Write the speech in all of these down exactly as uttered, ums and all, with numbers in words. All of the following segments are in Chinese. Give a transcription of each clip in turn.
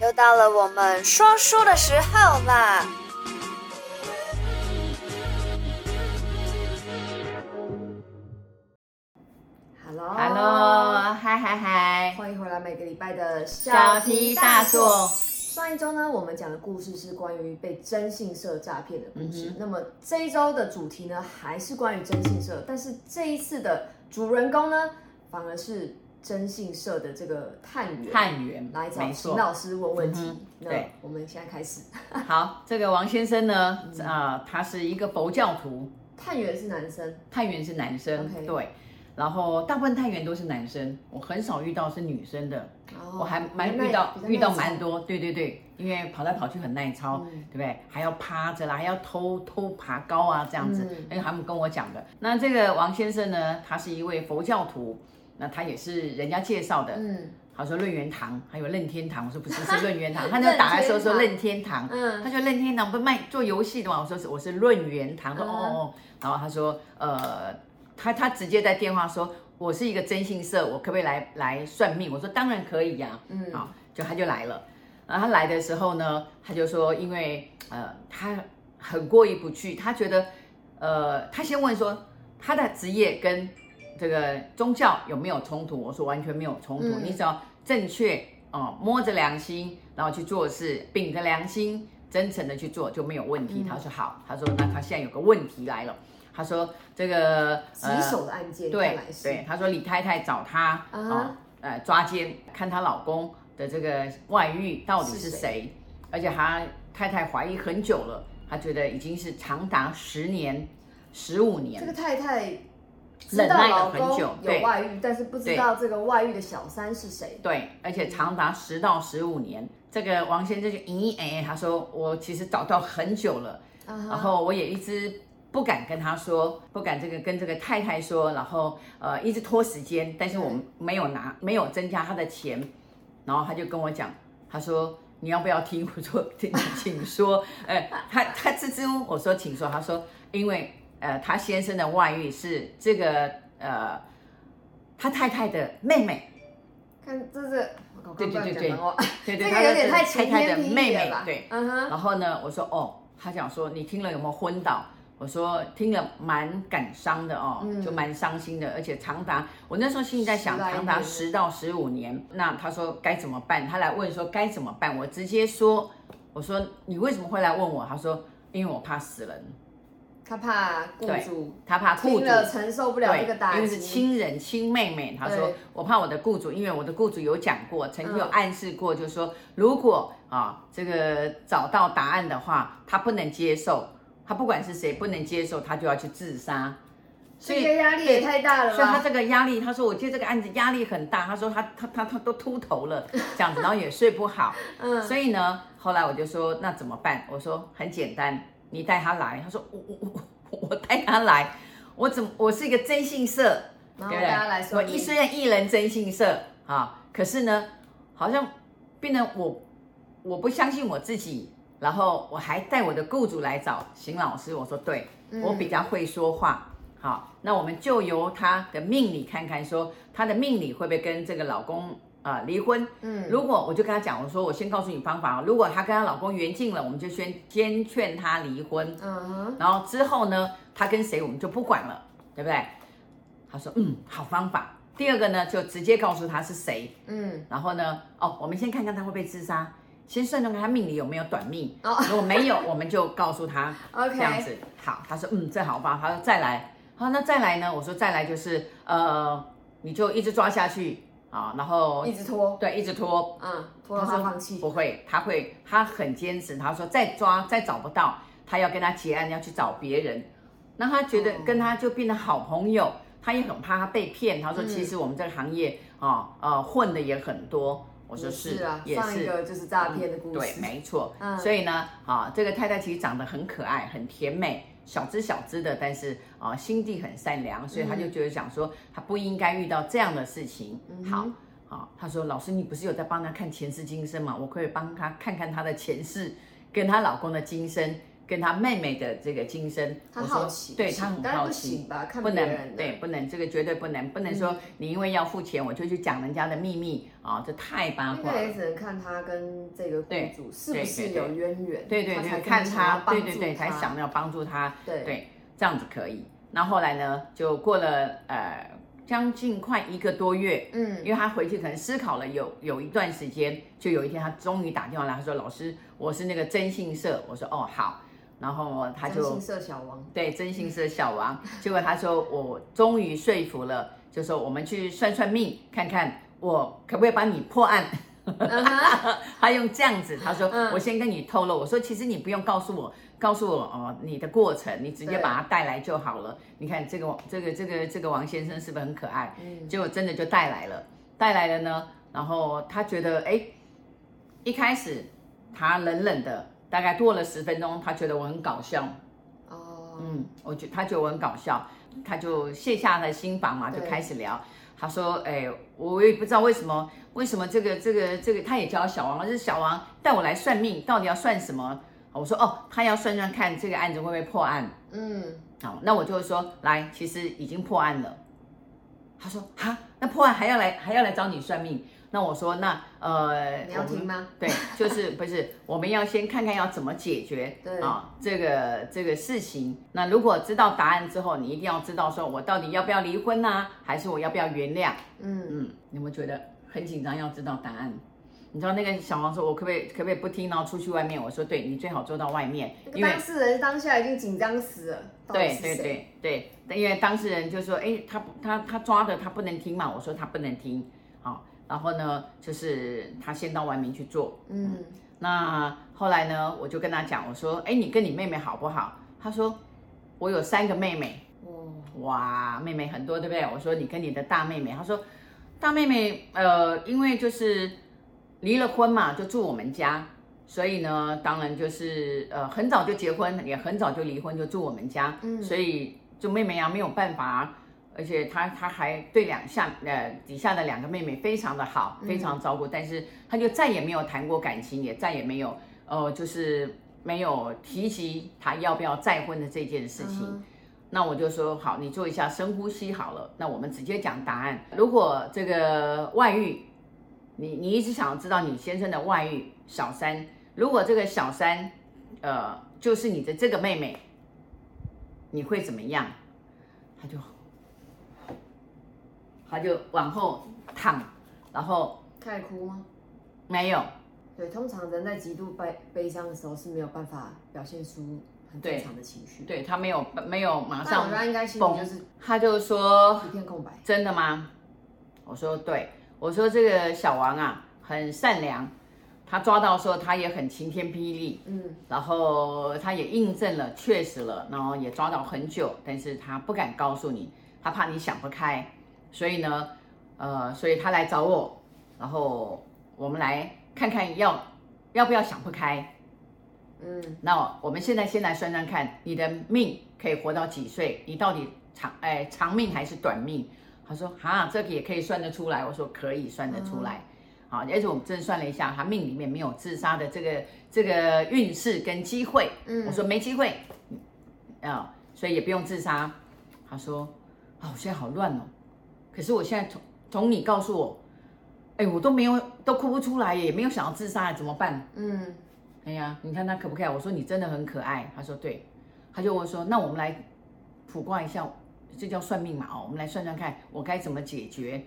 又到了我们说书的时候啦！Hello，Hello， 嗨嗨嗨！欢迎回来每个礼拜的小题大做。上一周呢，我们讲的故事是关于被征信社诈骗的故事。嗯、那么这一周的主题呢，还是关于征信社，但是这一次的主人公呢，反而是征信社的这个探员，探员来找邢老师问问题。嗯、对，我们现在开始。好，这个王先生呢，嗯、呃，他是一个佛教徒。探员是男生，探员是男生， okay. 对。然后大部分探员都是男生，我很少遇到是女生的。哦、我还蛮遇到遇到蛮多，对对对，因为跑来跑去很耐操，嗯、对不对？还要趴着啦，还要偷偷爬高啊，这样子，那、嗯、他们跟我讲的。那这个王先生呢，他是一位佛教徒，那他也是人家介绍的。嗯，他说任元堂还有任天堂，我说不是是任元堂，他那打来说说任天堂，嗯，他说任天堂不卖做游戏的嘛，我说是我是任元堂，说、嗯、哦，然后他说呃。他他直接在电话说，我是一个征信社，我可不可以来来算命？我说当然可以呀、啊，嗯，好，就他就来了。然后他来的时候呢，他就说，因为呃他很过意不去，他觉得呃他先问说他的职业跟这个宗教有没有冲突？我说完全没有冲突，嗯、你只要正确哦、呃，摸着良心，然后去做事，秉着良心，真诚的去做就没有问题。嗯、他说好，他说那他现在有个问题来了。他说这个棘手的案件，对对，他说李太太找他啊，呃抓奸，看她老公的这个外遇到底是谁，而且他太太怀疑很久了，他觉得已经是长达十年、十五年，这个太太忍耐了很久，有外遇，但是不知道这个外遇的小三是谁，对，而且长达十到十五年，这个王先生就咦哎，他说我其实找到很久了，然后我也一直。不敢跟他说，不敢这个跟这个太太说，然后呃一直拖时间，但是我没有拿，没有增加他的钱，然后他就跟我讲，他说你要不要听？我说请请说，呃他他支支吾，我说请说，他说因为呃他先生的外遇是这个呃他太太的妹妹，看这是。对对对对对对，这个有点太前天的妹妹，对，然后呢，我说哦，他讲说你听了有没有昏倒？我说听了蛮感伤的哦，嗯、就蛮伤心的，而且长达我那时候心里在想，长达十到十五年。那他说该怎么办？他来问说该怎么办？我直接说，我说你为什么会来问我？他说因为我怕死人，他怕雇主，他怕雇主承受不了这个打击，因为是亲人亲妹妹。他说我怕我的雇主，因为我的雇主有讲过，曾经有暗示过，嗯、就是说如果啊这个找到答案的话，他不能接受。他不管是谁不能接受，他就要去自杀，所以这个压力也太大了吧。所以他这个压力，他说我接这个案子压力很大，他说他他他他都秃头了这样子，然后也睡不好。嗯，所以呢，后来我就说那怎么办？我说很简单，你带他来。他说我我我我带他来，我怎么我是一个征信社，对不对？来我一虽然一人征信社啊，可是呢，好像变成我我不相信我自己。然后我还带我的雇主来找邢老师，我说对，我比较会说话，嗯、好，那我们就由他的命理看看说，说他的命理会不会跟这个老公啊、呃、离婚？嗯，如果我就跟他讲，我说我先告诉你方法，如果她跟她老公缘尽了，我们就先先劝她离婚，嗯，然后之后呢，她跟谁我们就不管了，对不对？他说嗯，好方法。第二个呢，就直接告诉他是谁，嗯，然后呢，哦，我们先看看他会不会自杀。先算算看他命里有没有短命， oh. 如果没有，我们就告诉他 ，OK， 这样子好。他说嗯，这好吧。他说再来，好，那再来呢？我说再来就是呃，你就一直抓下去啊，然后一直拖，对，一直拖，嗯，拖到他放弃。不会，他会，他很坚持。他说再抓再找不到，他要跟他结案，要去找别人。那他觉得跟他就变得好朋友，嗯、他也很怕他被骗。他说其实我们这个行业啊，呃，混的也很多。我说是，也是啊，也是上一个就是诈骗的故事，嗯、对，没错。嗯、所以呢，啊，这个太太其实长得很可爱，很甜美，小只小只的，但是啊，心地很善良，所以她就觉得想说，她不应该遇到这样的事情。嗯、好，啊，她说老师，你不是有在帮她看前世今生吗？我可以帮她看看她的前世跟她老公的今生跟他妹妹的这个今生，他好奇，对他很好奇，不能，对，不能，这个绝对不能，不能说你因为要付钱，我就去讲人家的秘密啊，这太八卦了。那也只能看他跟这个雇主是不是有渊源，对对对，看他，对对对，才想要帮助他，对，这样子可以。那后来呢，就过了呃将近快一个多月，嗯，因为他回去可能思考了有有一段时间，就有一天他终于打电话来，他说老师，我是那个征信社，我说哦好。然后他就征信社小王，对，征信社小王。结果他说我终于说服了，就说我们去算算命，看看我可不可以帮你破案。uh-huh. 他用这样子，他说、uh-huh. 我先跟你透露，我说其实你不用告诉我，告诉我哦、呃、你的过程，你直接把它带来就好了。你看这个这个这个这个王先生是不是很可爱？嗯，结果真的就带来了，带来了呢。然后他觉得哎，一开始他冷冷的。大概过了十分钟，他觉得我很搞笑，哦、oh. ，嗯，我觉他觉得我很搞笑，他就卸下了心防嘛，就开始聊。他说：“哎、欸，我也不知道为什么，为什么这个这个这个，他也叫小王，就是小王带我来算命，到底要算什么？”我说：“哦，他要算算看这个案子会不会破案。”嗯，好，那我就说：“来，其实已经破案了。”他说：“哈，那破案还要来还要来找你算命？”那我说，那呃，你要听吗？对，就是不是我们要先看看要怎么解决啊这个这个事情。那如果知道答案之后，你一定要知道说我到底要不要离婚啊，还是我要不要原谅？嗯嗯，你们觉得很紧张，要知道答案。你知道那个小王说，我可不可以可不可以不听，然后出去外面？我说，对，你最好坐到外面。那个、当事人当下已经紧张死了。对对对对，因为当事人就说，哎，他他他抓的他不能听嘛，我说他不能听，好、啊。然后呢，就是他先到外面去做，嗯，那后来呢，我就跟他讲，我说，哎，你跟你妹妹好不好？他说，我有三个妹妹，哦，哇，妹妹很多，对不对？我说你跟你的大妹妹，他说，大妹妹，呃，因为就是离了婚嘛，就住我们家，所以呢，当然就是呃很早就结婚，也很早就离婚，就住我们家，嗯，所以就妹妹啊没有办法。而且他他还对两下呃底下的两个妹妹非常的好，非常照顾，但是他就再也没有谈过感情，也再也没有呃就是没有提及他要不要再婚的这件事情。嗯、那我就说好，你做一下深呼吸好了。那我们直接讲答案。如果这个外遇，你你一直想要知道你先生的外遇小三，如果这个小三呃就是你的这个妹妹，你会怎么样？他就。他就往后躺，然后开始哭吗？没有。对，通常人在极度悲悲伤的时候是没有办法表现出很正常的情绪。对，他没有没有马上他应该心里就是他就说一片空白。真的吗？我说对，我说这个小王啊很善良，他抓到的时候他也很晴天霹雳，嗯，然后他也印证了，确实了，然后也抓到很久，但是他不敢告诉你，他怕你想不开。所以呢，呃，所以他来找我，然后我们来看看要要不要想不开，嗯，那我们现在先来算算看，你的命可以活到几岁？你到底长哎长命还是短命？他说哈，这个也可以算得出来。我说可以算得出来，好、嗯，而且我们真的算了一下，他命里面没有自杀的这个这个运势跟机会，嗯，我说没机会，啊、呃，所以也不用自杀。他说啊，我现在好乱哦。可是我现在从从你告诉我，哎，我都没有都哭不出来耶，也没有想要自杀，怎么办？嗯，哎呀，你看他可不可爱？我说你真的很可爱。他说对，他就我说那我们来卜卦一下，这叫算命嘛哦，我们来算算看我该怎么解决。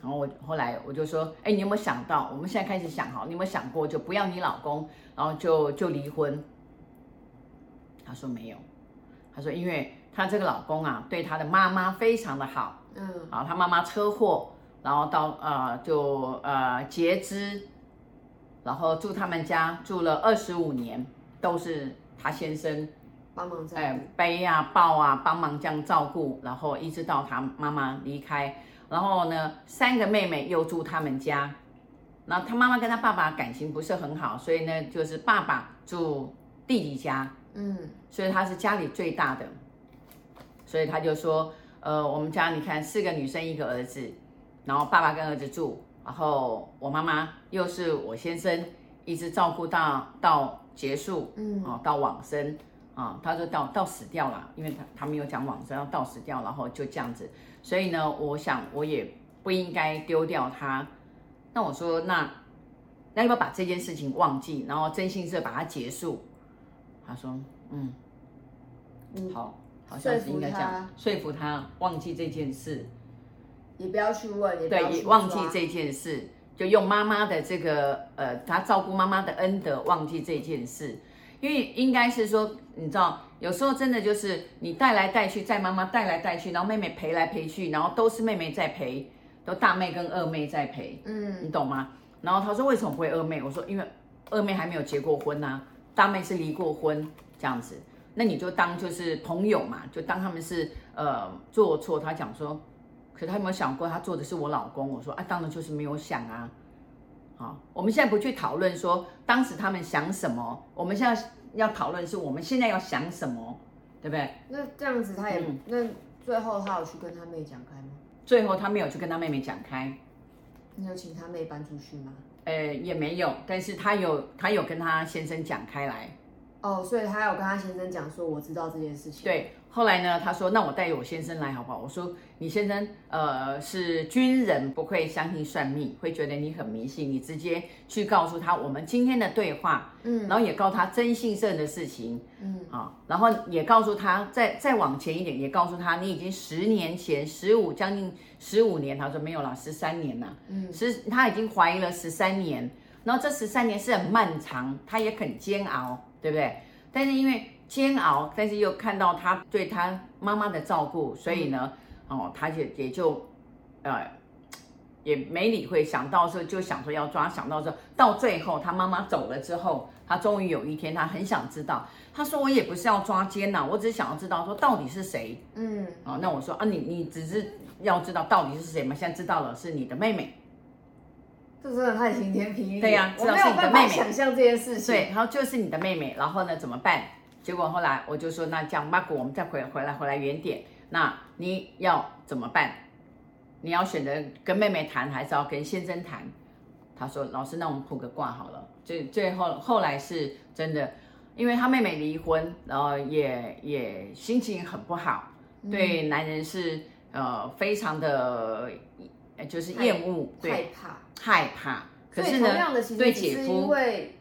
然后我后来我就说，哎，你有没有想到？我们现在开始想好，你有没有想过就不要你老公，然后就就离婚？他说没有，他说因为他这个老公啊对他的妈妈非常的好。嗯，好，他妈妈车祸，然后到呃就呃截肢，然后住他们家住了二十五年，都是他先生帮忙在、呃、背啊抱啊帮忙这样照顾，然后一直到他妈妈离开，然后呢三个妹妹又住他们家，那他妈妈跟他爸爸感情不是很好，所以呢就是爸爸住弟弟家，嗯，所以他是家里最大的，所以他就说。呃，我们家你看四个女生一个儿子，然后爸爸跟儿子住，然后我妈妈又是我先生一直照顾到到结束，嗯，啊，到往生啊，他就到到死掉了，因为他他们有讲往生要到死掉，然后就这样子。所以呢，我想我也不应该丢掉他。那我说，那那要不要把这件事情忘记，然后真心社把它结束？他说，嗯，好，好像是应该这样，说服他忘记这件事。也不要去问，也不要去对，也忘记这件事，就用妈妈的这个呃，他照顾妈妈的恩德，忘记这件事。因为应该是说，你知道，有时候真的就是你带来带去，带妈妈带来带去，然后妹妹陪来陪去，然后都是妹妹在陪，都大妹跟二妹在陪，嗯，你懂吗？然后他说为什么不会二妹？我说因为二妹还没有结过婚啊，大妹是离过婚这样子，那你就当就是朋友嘛，就当他们是呃做错。他讲说。可是他有没有想过，他做的是我老公？我说啊，当然就是没有想啊。好，我们现在不去讨论说当时他们想什么，我们现在要讨论是我们现在要想什么，对不对？那这样子他也、嗯、那最后他有去跟他妹讲开吗？最后他没有去跟他妹妹讲开。你有请他妹搬出去吗？呃，也没有，但是他有他有跟他先生讲开来。哦，所以他有跟他先生讲说，我知道这件事情。对，后来呢，他说，那我带我先生来好不好？我说，你先生呃是军人，不会相信算命，会觉得你很迷信，你直接去告诉他我们今天的对话，嗯，然后也告诉他真信社的事情，嗯，啊，然后也告诉他再再往前一点，也告诉他你已经十年前十五将近十五年，他说没有啦，十三年啦，嗯，十他已经怀疑了十三年，然后这十三年是很漫长，他也很煎熬。对不对？但是因为煎熬，但是又看到他对他妈妈的照顾，所以呢，哦，他也也就，呃，也没理会，想到说就想说要抓，想到说到最后他妈妈走了之后，他终于有一天他很想知道，他说我也不是要抓奸呐、啊，我只是想要知道说到底是谁，嗯，哦，那我说啊你你只是要知道到底是谁嘛，现在知道了是你的妹妹。这真的太晴天霹雳。对呀、啊，我没有办法想象这件事情。对，然后就是你的妹妹，然后呢怎么办？结果后来我就说，那这样，妈果，我们再回回来回来原点。那你要怎么办？你要选择跟妹妹谈，还是要跟先生谈？他说，老师，那我们卜个卦好了。最最后后来是真的，因为他妹妹离婚，然后也也心情很不好，嗯、对男人是呃非常的。就是厌恶，对，害怕，害怕。可是呢，对姐夫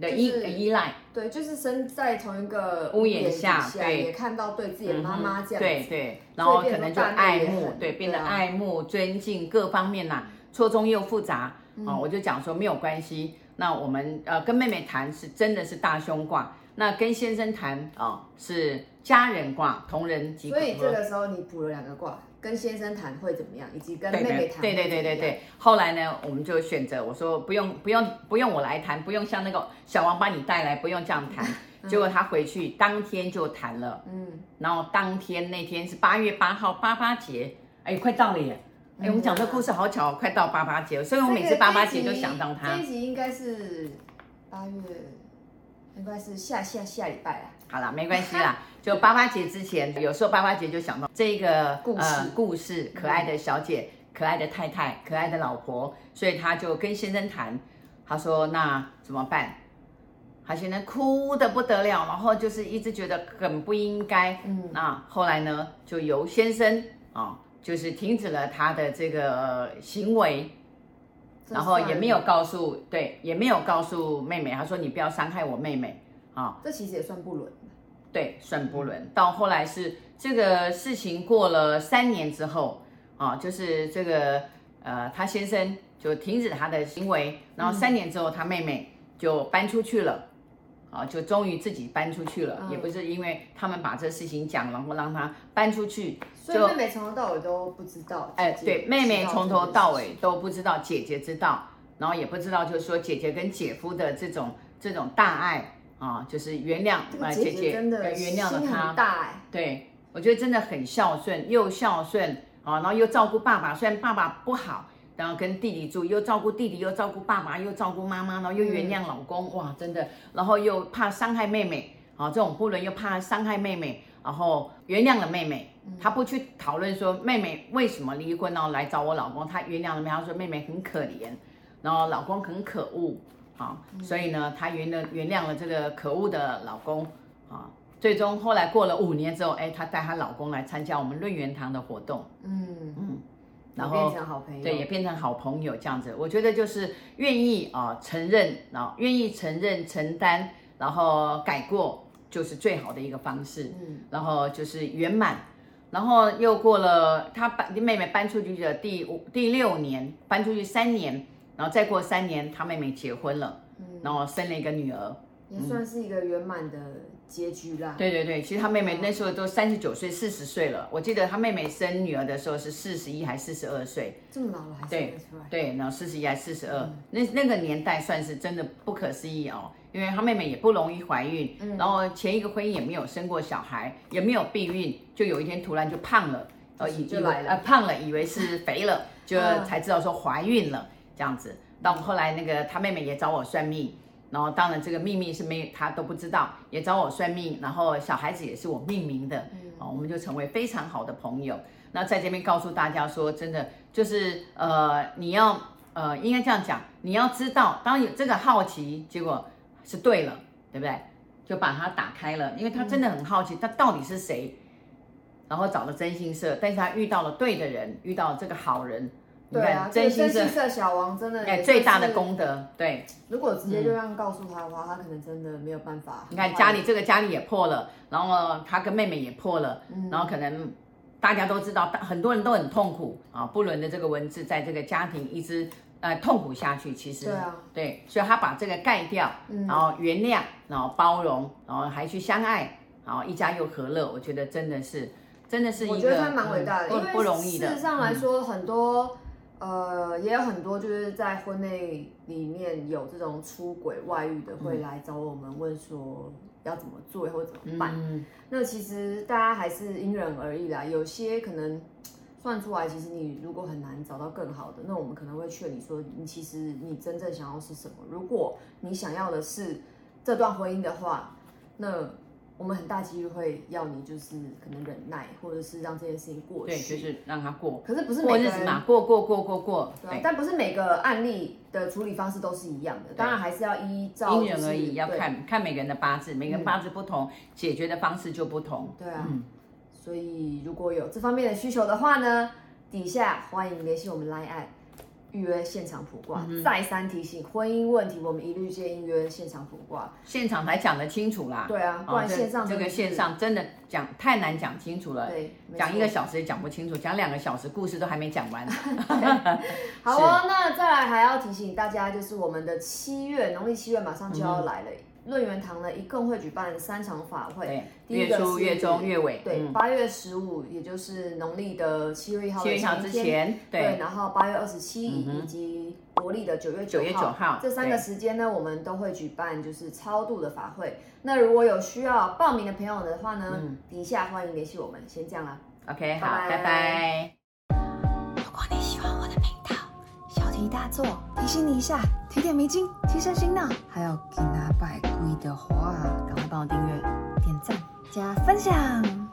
的依依赖，对，就是身在同一个屋檐下，对，也看到对自己的妈妈这样子，对对，然后可能就爱慕，对，变得爱慕、尊敬各方面啦，错综又复杂。哦，我就讲说没有关系，那我们呃跟妹妹谈是真的是大凶卦，那跟先生谈哦是家人卦，同人即可。所以这个时候你补了两个卦。跟先生谈会怎么样，以及跟妹妹谈会怎么样。对对对对对。后来呢，我们就选择我说不用不用不用我来谈，不用像那个小王把你带来，不用这样谈。嗯、结果他回去当天就谈了，嗯，然后当天那天是八月八号八八节，哎，快到了耶！哎，我们讲这故事好巧，快到八八节，所以我每次八八节就想到他。这一集应该是八月，应该是下下下礼拜啦。好啦，没关系啦。就八八节之前，有时候八八节就想到这个故事、呃、故事，可爱的小姐、可爱的太太、可爱的老婆，所以她就跟先生谈，她说那怎么办？她先生哭得不得了，然后就是一直觉得很不应该。嗯，那后来呢，就由先生啊、哦，就是停止了他的这个行为，然后也没有告诉对，也没有告诉妹妹，她说你不要伤害我妹妹啊。哦、这其实也算不伦。对，算不伦。到后来是这个事情过了三年之后啊，就是这个呃，他先生就停止他的行为，然后三年之后，他妹妹就搬出去了，啊，就终于自己搬出去了，嗯、也不是因为他们把这事情讲，然后让他搬出去。所以妹妹从头到尾都不知道。哎、呃，对，妹妹从头到尾都不知道，姐姐知道，然后也不知道，就是说姐姐跟姐夫的这种这种大爱。啊、哦，就是原谅啊，姐姐跟原谅了他，大欸、对我觉得真的很孝顺，又孝顺啊、哦，然后又照顾爸爸，虽然爸爸不好，然后跟弟弟住，又照顾弟弟，又照顾爸爸，又照顾妈妈，然后又原谅老公，嗯、哇，真的，然后又怕伤害妹妹啊、哦，这种不伦又怕伤害妹妹，然后原谅了妹妹，他不去讨论说妹妹为什么离婚，然后来找我老公，他原谅了妹妹，他说妹妹很可怜，然后老公很可恶。啊，嗯、所以呢，她原谅原谅了这个可恶的老公啊。最终后来过了五年之后，哎，她带她老公来参加我们润园堂的活动，嗯嗯，然后变成好朋友，对，也变成好朋友这样子。我觉得就是愿意啊、呃、承认啊、呃，愿意承认承担，然后改过，就是最好的一个方式。嗯，然后就是圆满。然后又过了，她搬妹妹搬出去的第五第六年，搬出去三年，然后再过三年，她妹妹结婚了，嗯、然后生了一个女儿，也算是一个圆满的结局啦。嗯、对对对，其实她妹妹那时候都三十九岁、四十岁了。我记得她妹妹生女儿的时候是四十一还四十二岁，这么老了还生得出来？对，对然后四十一还四十二，那那个年代算是真的不可思议哦。因为她妹妹也不容易怀孕，嗯、然后前一个婚姻也没有生过小孩，也没有避孕，就有一天突然就胖了，呃，以就来了、呃，胖了，以为是肥了，就才知道说怀孕了这样子。到后来那个她妹妹也找我算命，然后当然这个秘密是没她都不知道，也找我算命，然后小孩子也是我命名的，嗯、哦，我们就成为非常好的朋友。那在这边告诉大家说，真的就是呃，你要呃，应该这样讲，你要知道，当有这个好奇，结果。是对了，对不对？就把它打开了，因为他真的很好奇，他到底是谁，然后找了真心社，但是他遇到了对的人，遇到了这个好人。对啊，真心社小王真的哎、欸，最大的功德。对，如果直接就这样告诉他的话，嗯、他可能真的没有办法。你看家里这个家里也破了，然后他跟妹妹也破了，嗯、然后可能大家都知道，很多人都很痛苦啊。不伦的这个文字在这个家庭一直。呃，痛苦下去，其实对啊，对，所以他把这个盖掉，嗯、然后原谅，然后包容，然后还去相爱，然后一家又和乐。我觉得真的是，真的是一个，我觉得他蛮伟大的，嗯、不不容易的。事实上来说，嗯、很多呃，也有很多就是在婚内里面有这种出轨、外遇的，会来找我们问说要怎么做或怎么办。嗯、那其实大家还是因人而异啦，有些可能。算出来，其实你如果很难找到更好的，那我们可能会劝你说，你其实你真正想要是什么？如果你想要的是这段婚姻的话，那我们很大几率会要你就是可能忍耐，或者是让这件事情过去。对，就是让它过。可是不是每个人过日子嘛，过过过过过。对、啊，但不是每个案例的处理方式都是一样的，当然还是要依照、就是、因人而异，要看看每个人的八字，每个人八字不同，嗯、解决的方式就不同。对啊。嗯所以，如果有这方面的需求的话呢，底下欢迎联系我们 Line at 预约现场卜卦。嗯、再三提醒，婚姻问题我们一律建议约现场卜卦，现场才讲得清楚啦。对啊，不然线上、哦、这, 这个线上真的讲太难讲清楚了。对，讲一个小时也讲不清楚，讲两个小时故事都还没讲完。好哦，那再来还要提醒大家，就是我们的七月农历七月马上就要来了。嗯润园堂呢，一共会举办三场法会，第一个月初、月中、月尾。对，八、嗯、月十五，也就是农历的七月一号之前，对，对然后八月二十七以及国历的九月九号，号这三个时间呢，我们都会举办就是超度的法会。那如果有需要报名的朋友的话呢，嗯、底下欢迎联系我们。先这样啦 ，OK， 好，拜拜。如果你喜欢我的频道，小题大做，提醒你一下，提点迷津，提升心脑，还有给拿拜。的话，赶快帮我订阅、点赞、加分享。